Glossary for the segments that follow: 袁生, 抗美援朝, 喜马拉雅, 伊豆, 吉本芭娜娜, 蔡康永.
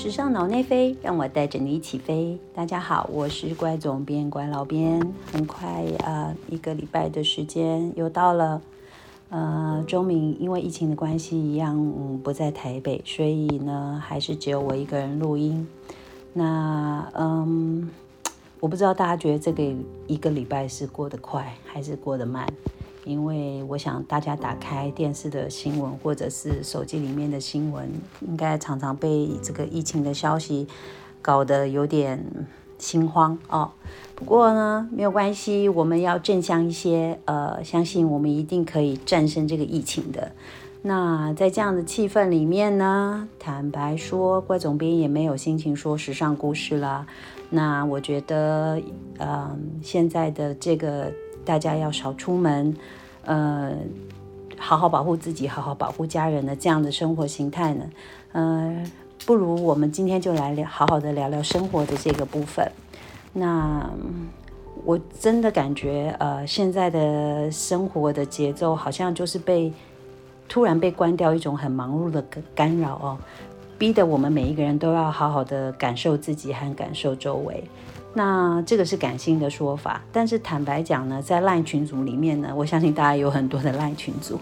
时尚脑内飞，让我带着你一起飞。大家好，我是乖总编乖老编。很快一个礼拜的时间又到了。周明因为疫情的关系一样不在台北，所以呢还是只有我一个人录音。那我不知道大家觉得这个一个礼拜是过得快还是过得慢，因为我想大家打开电视的新闻或者是手机里面的新闻，应该常常被这个疫情的消息搞得有点心慌哦。不过呢没有关系，我们要正向一些，相信我们一定可以战胜这个疫情的。那在这样的气氛里面呢，坦白说怪总编也没有心情说时尚故事啦。那我觉得现在的这个大家要少出门，好好保护自己，好好保护家人的这样的生活形态呢，不如我们今天就来好好的聊聊生活的这个部分。那我真的感觉现在的生活的节奏好像就是突然被关掉一种很忙碌的干扰哦，逼得我们每一个人都要好好的感受自己和感受周围。那这个是感性的说法，但是坦白讲呢，在 LINE 群组里面呢，我相信大家有很多的 LINE 群组，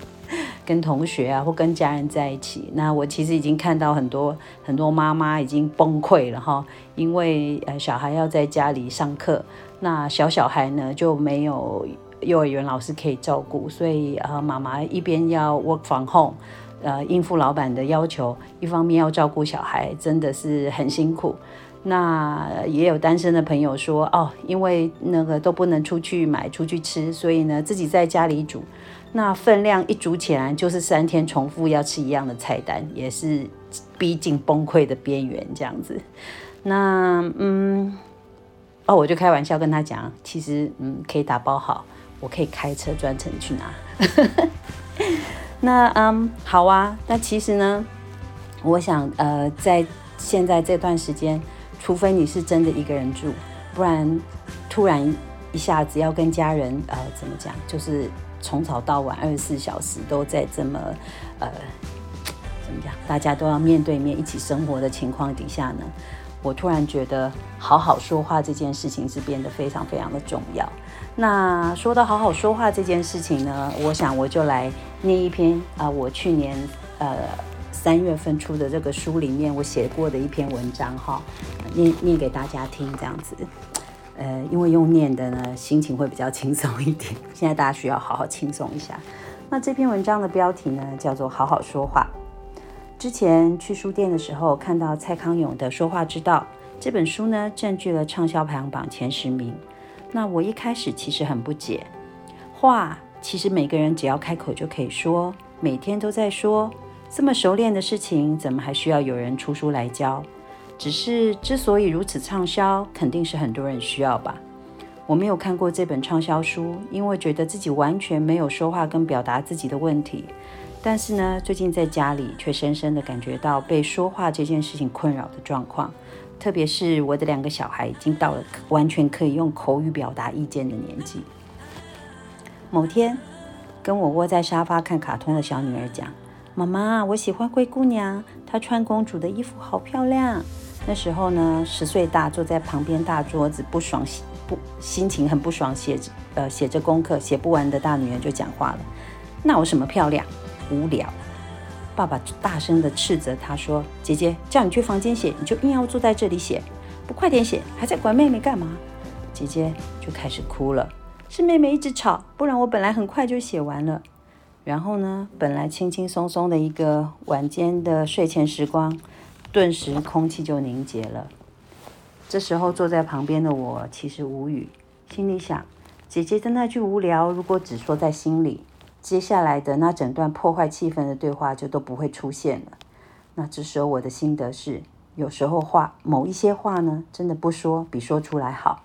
跟同学啊或跟家人在一起。那我其实已经看到很多妈妈已经崩溃了哈，因为小孩要在家里上课，那小孩呢就没有幼儿园老师可以照顾，所以妈妈一边要 work from home，应付老板的要求，一方面要照顾小孩，真的是很辛苦。那也有单身的朋友说哦，因为那个都不能出去买出去吃，所以呢自己在家里煮，那分量一煮起来就是3天重复要吃一样的菜单，也是逼近崩溃的边缘这样子。那我就开玩笑跟他讲，其实可以打包好，我可以开车专程去拿。那好啊，那其实呢我想在现在这段时间，除非你是真的一个人住，不然突然一下子要跟家人怎么讲，就是从早到晚24小时都在这么怎么讲，大家都要面对面一起生活的情况底下呢，我突然觉得好好说话这件事情是变得非常非常的重要。那说到好好说话这件事情呢，我想我就来念一篇我去年3月份出的这个书里面我写过的一篇文章哈，念给大家听这样子。因为用念的呢心情会比较轻松一点，现在大家需要好好轻松一下。那这篇文章的标题呢叫做好好说话。之前去书店的时候看到蔡康永的说话之道这本书呢占据了畅销排行榜前10名。那我一开始其实很不解，话其实每个人只要开口就可以说，每天都在说，这么熟练的事情怎么还需要有人出书来教？只是之所以如此畅销，肯定是很多人需要吧。我没有看过这本畅销书，因为觉得自己完全没有说话跟表达自己的问题，但是呢最近在家里却深深的感觉到被说话这件事情困扰的状况，特别是我的2个小孩已经到了完全可以用口语表达意见的年纪。某天跟我窝在沙发看卡通的小女儿讲，妈妈，我喜欢灰姑娘，她穿公主的衣服好漂亮。那时候呢，10岁大，坐在旁边大桌子，心情很不爽，写着功课写不完的大女人就讲话了，那有什么漂亮，无聊。爸爸大声地斥责她说，姐姐叫你去房间写，你就硬要坐在这里写，不快点写，还在管妹妹干嘛？姐姐就开始哭了，是妹妹一直吵，不然我本来很快就写完了。然后呢，本来轻轻松松的一个晚间的睡前时光，顿时空气就凝结了。这时候坐在旁边的我其实无语，心里想，姐姐的那句无聊如果只说在心里，接下来的那整段破坏气氛的对话就都不会出现了。那这时候我的心得是，有时候某一些话呢，真的不说比说出来好。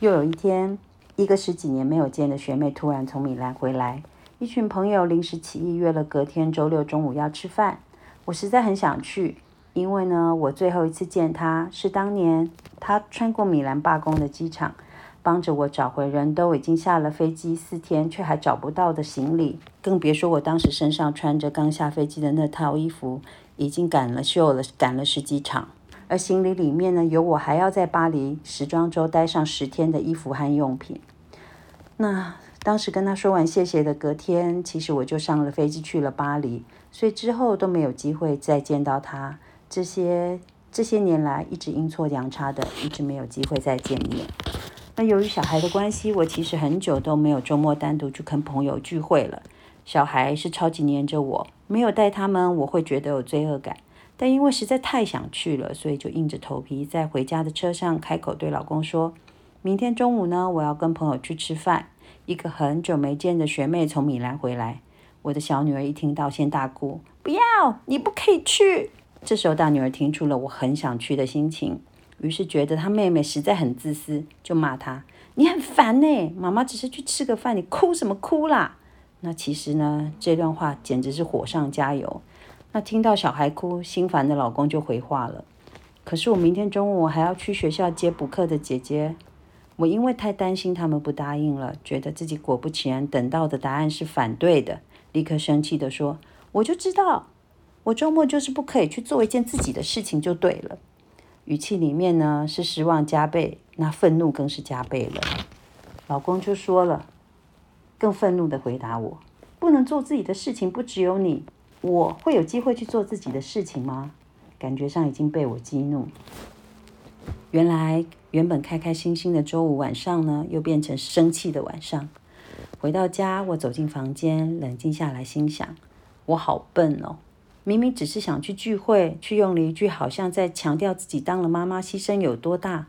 又有一天，一个10几年没有见的学妹突然从米兰回来，一群朋友临时起意约了隔天周6中午要吃饭，我实在很想去，因为呢我最后一次见他是当年他穿过米兰罢工的机场，帮着我找回人都已经下了飞机4天却还找不到的行李更别说我当时身上穿着刚下飞机的那套衣服已经赶了10几场，而行李里面呢，有我还要在巴黎时装周待上10天的衣服和用品。那当时跟他说完谢谢的隔天，其实我就上了飞机去了巴黎，所以之后都没有机会再见到他。这些年来一直阴错阳差的，一直没有机会再见面。那由于小孩的关系，我其实很久都没有周末单独去跟朋友聚会了。小孩是超级黏着我，没有带他们我会觉得有罪恶感，但因为实在太想去了，所以就硬着头皮在回家的车上开口对老公说，明天中午呢，我要跟朋友去吃饭，一个很久没见的学妹从米兰回来。我的小女儿一听到先大哭，不要，你不可以去。这时候大女儿听出了我很想去的心情，于是觉得她妹妹实在很自私，就骂她，你很烦欸，妈妈只是去吃个饭，你哭什么哭啦。那其实呢，这段话简直是火上加油。那听到小孩哭，心烦的老公就回话了，可是我明天中午还要去学校接补课的姐姐。我因为太担心他们不答应了，觉得自己果不其然等到的答案是反对的，立刻生气的说，我就知道，我周末就是不可以去做一件自己的事情就对了。语气里面呢是失望加倍，那愤怒更是加倍了。老公就说了，更愤怒的回答我，不能做自己的事情不只有你，我会有机会去做自己的事情吗？感觉上已经被我激怒。原本开开心心的周五晚上呢，又变成生气的晚上。回到家，我走进房间，冷静下来，心想，我好笨哦，明明只是想去聚会，却用了一句好像在强调自己当了妈妈牺牲有多大，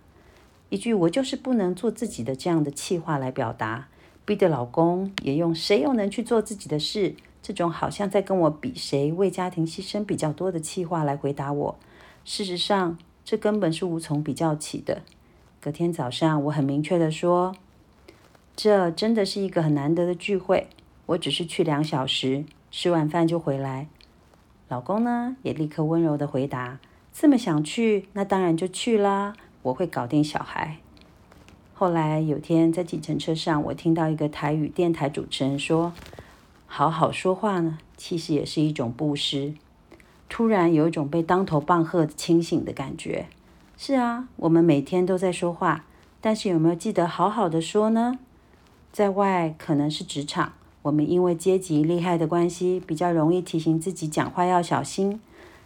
一句我就是不能做自己的这样的气话来表达，逼得老公也用谁又能去做自己的事这种好像在跟我比谁为家庭牺牲比较多的气话来回答我。事实上这根本是无从比较起的。隔天早上我很明确的说，这真的是一个很难得的聚会，我只是去2小时，吃完饭就回来。老公呢也立刻温柔的回答，这么想去那当然就去啦，我会搞定小孩。后来有天在计程车上，我听到一个台语电台主持人说，好好说话呢，其实也是一种布施。突然有一种被当头棒喝清醒的感觉。是啊，我们每天都在说话，但是有没有记得好好的说呢？在外可能是职场，我们因为阶级厉害的关系，比较容易提醒自己讲话要小心。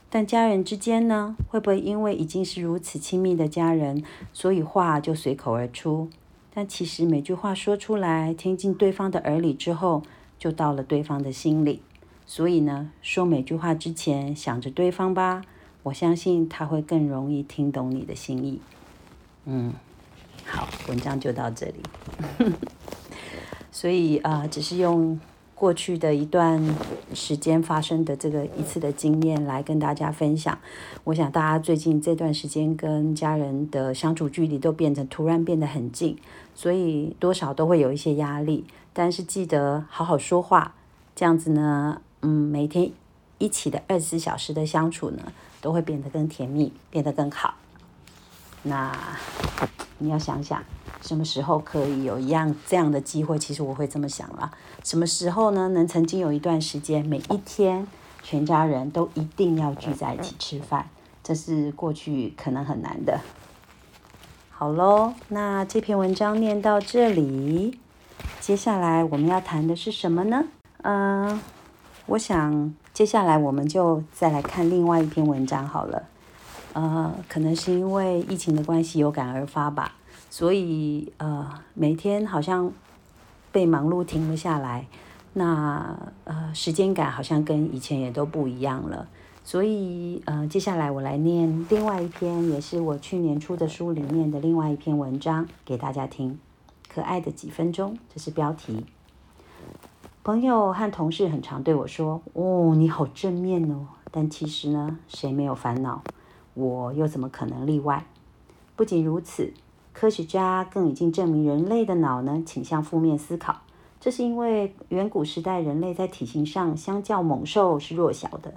但家人之间呢，会不会因为已经是如此亲密的家人，所以话就随口而出？但其实每句话说出来，听进对方的耳里之后，就到了对方的心里。所以呢，说每句话之前想着对方吧，我相信他会更容易听懂你的心意。好，文章就到这里。所以只是用过去的一段时间发生的这个一次的经验来跟大家分享。我想大家最近这段时间跟家人的相处距离都突然变得很近，所以多少都会有一些压力，但是记得好好说话，这样子呢，每天一起的24小时的相处呢，都会变得更甜蜜，变得更好。那你要想想什么时候可以有这样的机会。其实我会这么想啦，什么时候呢，能曾经有一段时间每一天全家人都一定要聚在一起吃饭，这是过去可能很难的。好咯，那这篇文章念到这里，接下来我们要谈的是什么呢？我想接下来我们就再来看另外一篇文章好了。可能是因为疫情的关系，有感而发吧，所以每天好像被忙碌停了下来，那时间感好像跟以前也都不一样了，所以接下来我来念另外一篇，也是我去年出的书里面的另外一篇文章给大家听。可爱的几分钟，这是标题。朋友和同事很常对我说，哦，你好正面哦，但其实呢，谁没有烦恼，我又怎么可能例外？不仅如此，科学家更已经证明人类的脑呢倾向负面思考，这是因为远古时代人类在体型上相较猛兽是弱小的，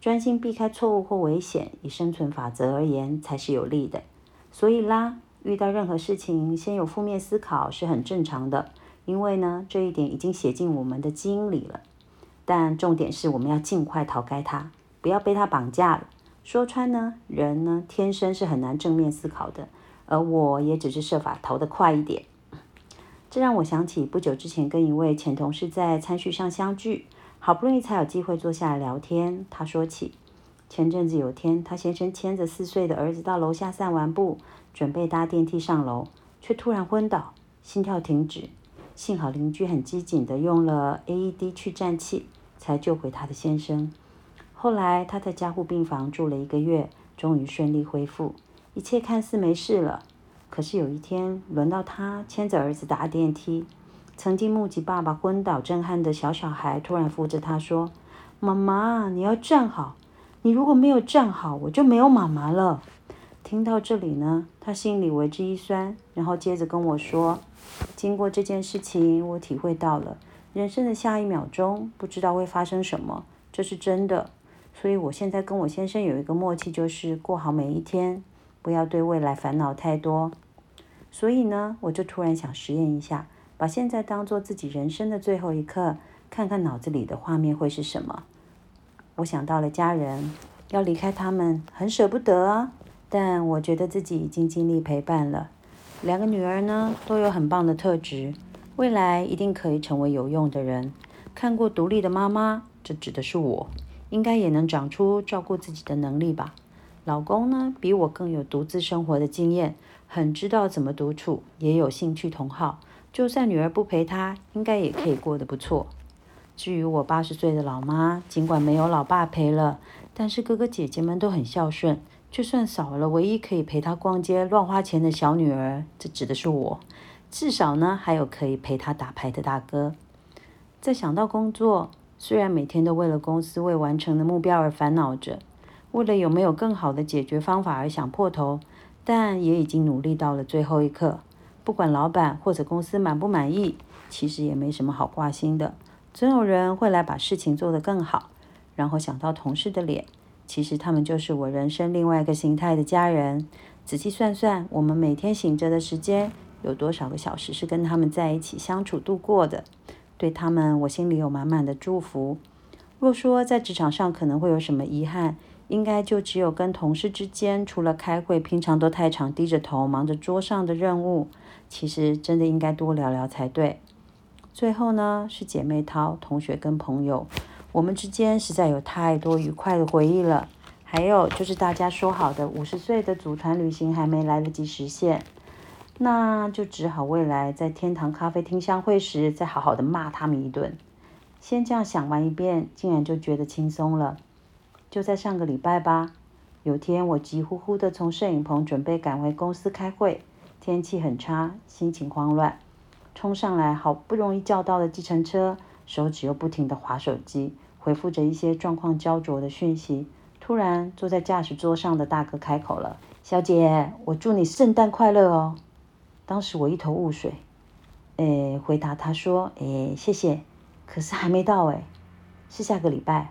专心避开错误或危险，以生存法则而言才是有利的。所以啦，遇到任何事情先有负面思考是很正常的，因为呢，这一点已经写进我们的基因里了。但重点是我们要尽快逃开它，不要被它绑架了。说穿呢，人呢天生是很难正面思考的，而我也只是设法逃得快一点。这让我想起不久之前跟一位前同事在餐叙上相聚，好不容易才有机会坐下来聊天。他说起前阵子有天他先生牵着4岁的儿子到楼下散完步，准备搭电梯上楼，却突然昏倒，心跳停止。幸好邻居很机警的用了 AED 去颤气，才救回他的先生。后来他在加护病房住了1个月，终于顺利恢复，一切看似没事了。可是有一天轮到他牵着儿子打电梯，曾经目击爸爸昏倒震撼的小孩突然扶着他说，妈妈你要站好，你如果没有站好我就没有妈妈了。听到这里呢，他心里为之一酸，然后接着跟我说，经过这件事情我体会到了人生的下一秒钟不知道会发生什么，这是真的。所以我现在跟我先生有一个默契，就是过好每一天，不要对未来烦恼太多。所以呢，我就突然想实验一下，把现在当做自己人生的最后一刻，看看脑子里的画面会是什么。我想到了家人，要离开他们很舍不得啊，但我觉得自己已经尽力陪伴了。2个女儿呢，都有很棒的特质，未来一定可以成为有用的人。看过独立的妈妈，这指的是我，应该也能长出照顾自己的能力吧。老公呢，比我更有独自生活的经验，很知道怎么独处，也有兴趣同好，就算女儿不陪他，应该也可以过得不错。至于我80岁的老妈，尽管没有老爸陪了，但是哥哥姐姐们都很孝顺，就算少了唯一可以陪她逛街乱花钱的小女儿，这指的是我，至少呢还有可以陪她打牌的大哥。再想到工作，虽然每天都为了公司未完成的目标而烦恼着，为了有没有更好的解决方法而想破头，但也已经努力到了最后一刻。不管老板或者公司满不满意，其实也没什么好挂心的，总有人会来把事情做得更好。然后想到同事的脸，其实他们就是我人生另外一个形态的家人。仔细算算，我们每天醒着的时间有多少个小时是跟他们在一起相处度过的。对他们，我心里有满满的祝福。若说在职场上可能会有什么遗憾，应该就只有跟同事之间，除了开会，平常都太常低着头忙着桌上的任务，其实真的应该多聊聊才对。最后呢，是姐妹淘、同学跟朋友，我们之间实在有太多愉快的回忆了。还有就是大家说好的50岁的组团旅行还没来得及实现，那就只好未来在天堂咖啡厅相会时再好好的骂他们一顿。先这样想完一遍，竟然就觉得轻松了。就在上个礼拜吧，有天我急呼呼的从摄影棚准备赶回公司开会，天气很差，心情慌乱，冲上来好不容易叫到了计程车，手指又不停地滑手机，回复着一些状况焦灼的讯息。突然坐在驾驶桌上的大哥开口了，小姐，我祝你圣诞快乐哦。当时我一头雾水，回答他说，谢谢，可是还没到，是下个礼拜。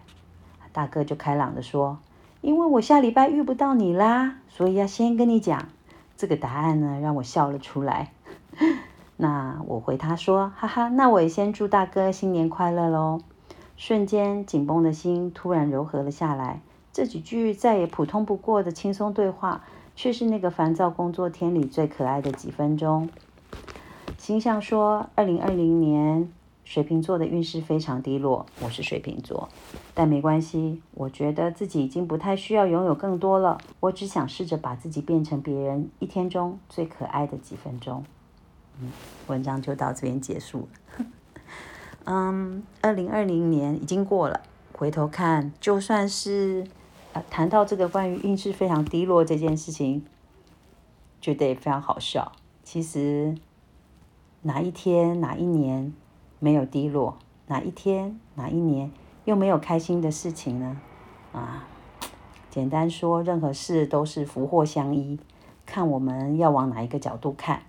大哥就开朗地说，因为我下礼拜遇不到你啦，所以要先跟你讲。这个答案呢，让我笑了出来。那我回他说，哈哈，那我也先祝大哥新年快乐咯。瞬间紧绷的心突然柔和了下来，这几句再也普通不过的轻松对话，却是那个烦躁工作天里最可爱的几分钟。星象说2020年水瓶座的运势非常低落，我是水瓶座，但没关系，我觉得自己已经不太需要拥有更多了，我只想试着把自己变成别人一天中最可爱的几分钟。文章就到这边结束了。2020年已经过了，回头看，就算是谈到这个关于运势非常低落这件事情，觉得也非常好笑。其实哪一天哪一年没有低落，哪一天哪一年又没有开心的事情呢？简单说，任何事都是福祸相依，看我们要往哪一个角度看。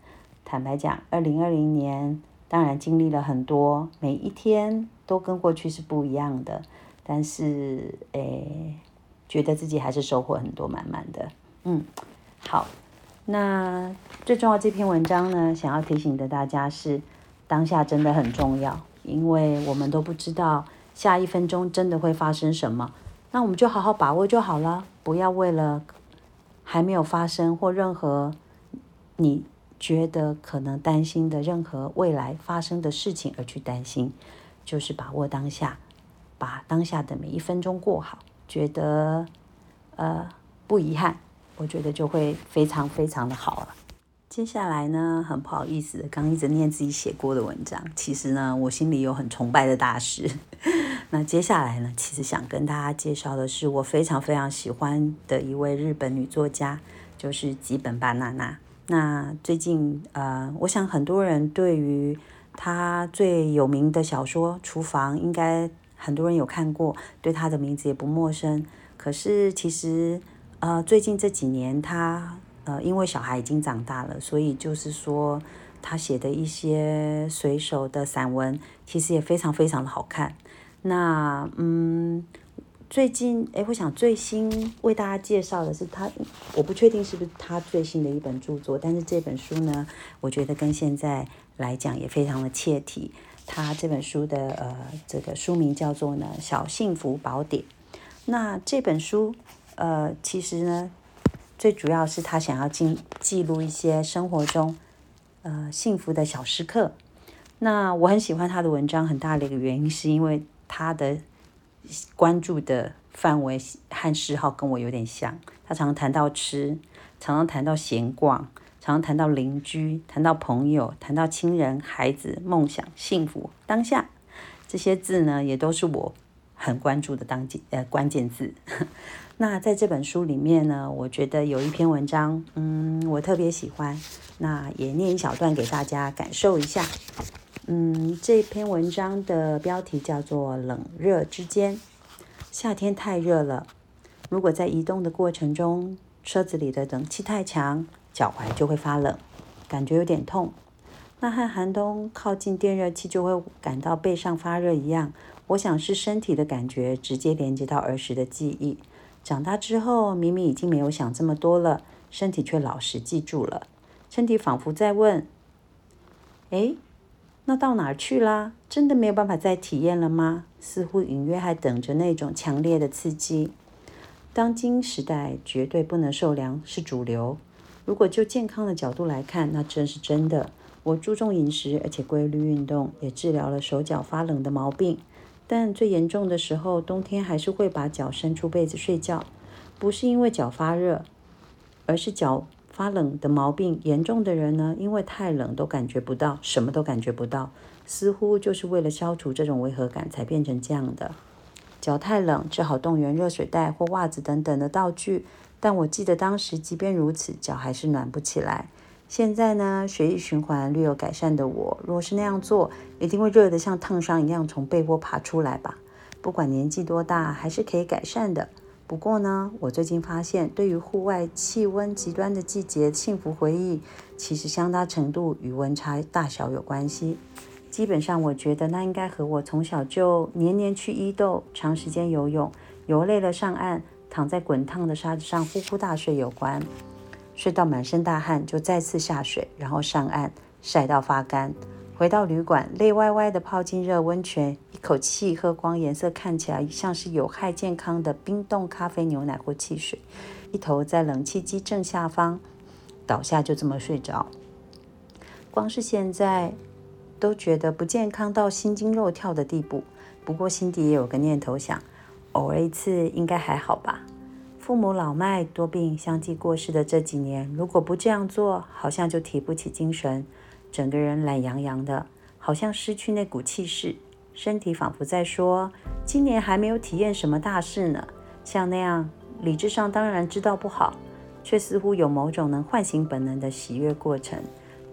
坦白讲，2020年当然经历了很多，每一天都跟过去是不一样的，但是觉得自己还是收获很多满满的。好，那最重要这篇文章呢，想要提醒的大家是，当下真的很重要，因为我们都不知道下一分钟真的会发生什么，那我们就好好把握就好了，不要为了还没有发生或任何你觉得可能担心的任何未来发生的事情而去担心，就是把握当下，把当下的每一分钟过好，觉得不遗憾，我觉得就会非常非常的好了。接下来呢，很不好意思，刚一直念自己写过的文章，其实呢我心里有很崇拜的大师那接下来呢，其实想跟大家介绍的是我非常非常喜欢的一位日本女作家，就是吉本芭娜娜。那最近我想很多人对于她最有名的小说《厨房》应该很多人有看过，对她的名字也不陌生。可是其实最近这几年她因为小孩已经长大了，所以就是说她写的一些随手的散文其实也非常非常的好看。那最近我想最新为大家介绍的是他，我不确定是不是他最新的一本著作，但是这本书呢，我觉得跟现在来讲也非常的切题。他这本书的这个书名叫做呢《小幸福宝典》。那这本书其实呢，最主要是他想要记录一些生活中幸福的小时刻。那我很喜欢他的文章，很大的一个原因是因为他的关注的范围和嗜好跟我有点像，他常常谈到吃，常常谈到闲逛，常常谈到邻居，谈到朋友，谈到亲人、孩子、梦想、幸福、当下，这些字呢也都是我很关注的关键字那在这本书里面呢，我觉得有一篇文章我特别喜欢，那也念一小段给大家感受一下。这篇文章的标题叫做《冷热之间》。夏天太热了，如果在移动的过程中，车子里的冷气太强，脚踝就会发冷，感觉有点痛。那和寒冬靠近电热器就会感到背上发热一样，我想是身体的感觉直接连接到儿时的记忆。长大之后，明明已经没有想这么多了，身体却老实记住了。身体仿佛在问：诶，那到哪儿去啦？真的没有办法再体验了吗？似乎隐约还等着那种强烈的刺激。当今时代绝对不能受凉是主流，如果就健康的角度来看，那真是真的。我注重饮食，而且规律运动，也治疗了手脚发冷的毛病。但最严重的时候，冬天还是会把脚伸出被子睡觉，不是因为脚发热，而是脚发冷的毛病严重的人呢，因为太冷都感觉不到，什么都感觉不到，似乎就是为了消除这种违和感才变成这样的。脚太冷，只好动员热水袋或袜子等等的道具，但我记得当时即便如此，脚还是暖不起来。现在呢，血液循环略有改善的我，若是那样做，一定会热得像烫伤一样从被窝爬出来吧。不管年纪多大，还是可以改善的。不过呢，我最近发现，对于户外气温极端的季节，幸福回忆其实相当程度与温差大小有关系。基本上我觉得那应该和我从小就年年去伊豆长时间游泳，游累了上岸躺在滚烫的沙子上呼呼大睡有关。睡到满身大汗就再次下水，然后上岸晒到发干，回到旅馆累歪歪的泡进热温泉，一口气喝光颜色看起来像是有害健康的冰冻咖啡、牛奶或汽水，一头在冷气机正下方倒下，就这么睡着。光是现在都觉得不健康到心惊肉跳的地步，不过心底也有个念头想，偶尔一次应该还好吧。父母老迈多病相继过世的这几年，如果不这样做，好像就提不起精神，整个人懒洋洋的，好像失去那股气势，身体仿佛在说，今年还没有体验什么大事呢。像那样，理智上当然知道不好，却似乎有某种能唤醒本能的喜悦过程。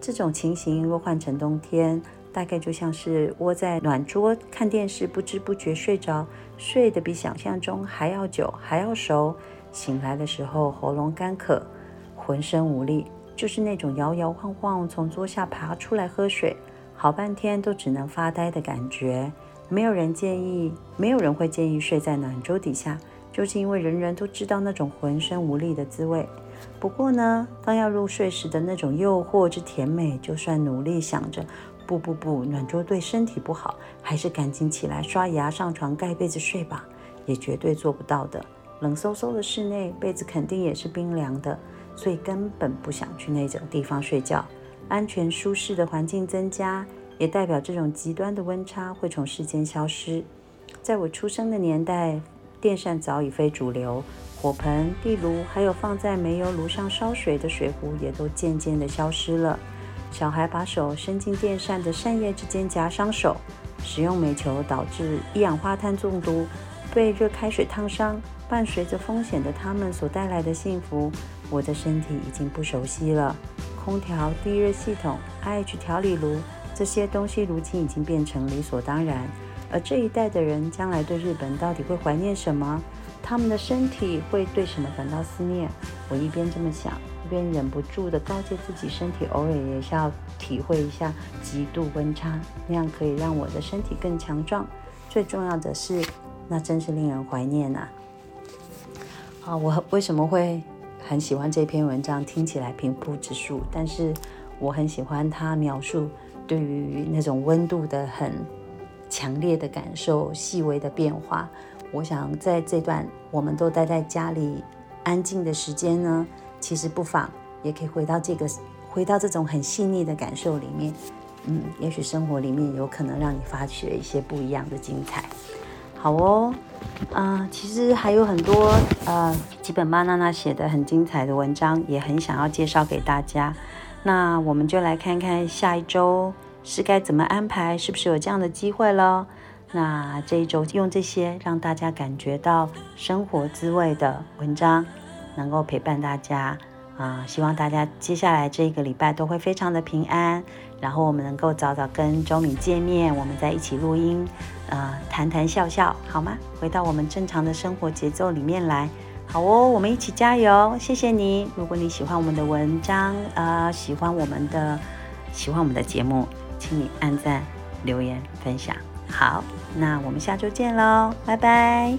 这种情形若换成冬天，大概就像是窝在暖桌看电视，不知不觉睡着，睡得比想象中还要久，还要熟，醒来的时候喉咙干渴，浑身无力，就是那种摇摇晃晃从桌下爬出来喝水，好半天都只能发呆的感觉。没有人会建议睡在暖桌底下，就是因为人人都知道那种浑身无力的滋味。不过呢，当要入睡时的那种诱惑之甜美，就算努力想着不，暖桌对身体不好，还是赶紧起来刷牙上床盖被子睡吧，也绝对做不到的。冷嗖嗖的室内，被子肯定也是冰凉的，所以根本不想去那种地方睡觉。安全舒适的环境增加，也代表这种极端的温差会从世间消失。在我出生的年代，电扇早已非主流，火盆、地炉，还有放在煤油炉上烧水的水壶也都渐渐的消失了。小孩把手伸进电扇的扇叶之间夹伤手，使用煤球导致一氧化碳中毒，被热开水烫伤，伴随着风险的他们所带来的幸福，我的身体已经不熟悉了。空调、地热系统、IH 调理炉，这些东西如今已经变成理所当然。而这一代的人将来对日本到底会怀念什么？他们的身体会对什么感到思念？我一边这么想，一边忍不住的告诫自己，身体偶尔也是要体会一下极度温差，那样可以让我的身体更强壮。最重要的是，那真是令人怀念啊！好，我为什么会很喜欢这篇文章？听起来平铺直述，但是我很喜欢它描述对于那种温度的很强烈的感受，细微的变化。我想在这段我们都待在家里安静的时间呢，其实不妨也可以回到这种很细腻的感受里面。也许生活里面有可能让你发掘一些不一样的精彩。好哦，其实还有很多吉本芭娜娜写的很精彩的文章，也很想要介绍给大家。那我们就来看看下一周是该怎么安排，是不是有这样的机会了？那这一周用这些让大家感觉到生活滋味的文章，能够陪伴大家希望大家接下来这一个礼拜都会非常的平安，然后我们能够早早跟周敏见面，我们再一起录音，谈谈笑笑，好吗？回到我们正常的生活节奏里面来。好哦，我们一起加油！谢谢你。如果你喜欢我们的文章，喜欢我们的节目，请你按赞、留言、分享。好，那我们下周见喽，拜拜。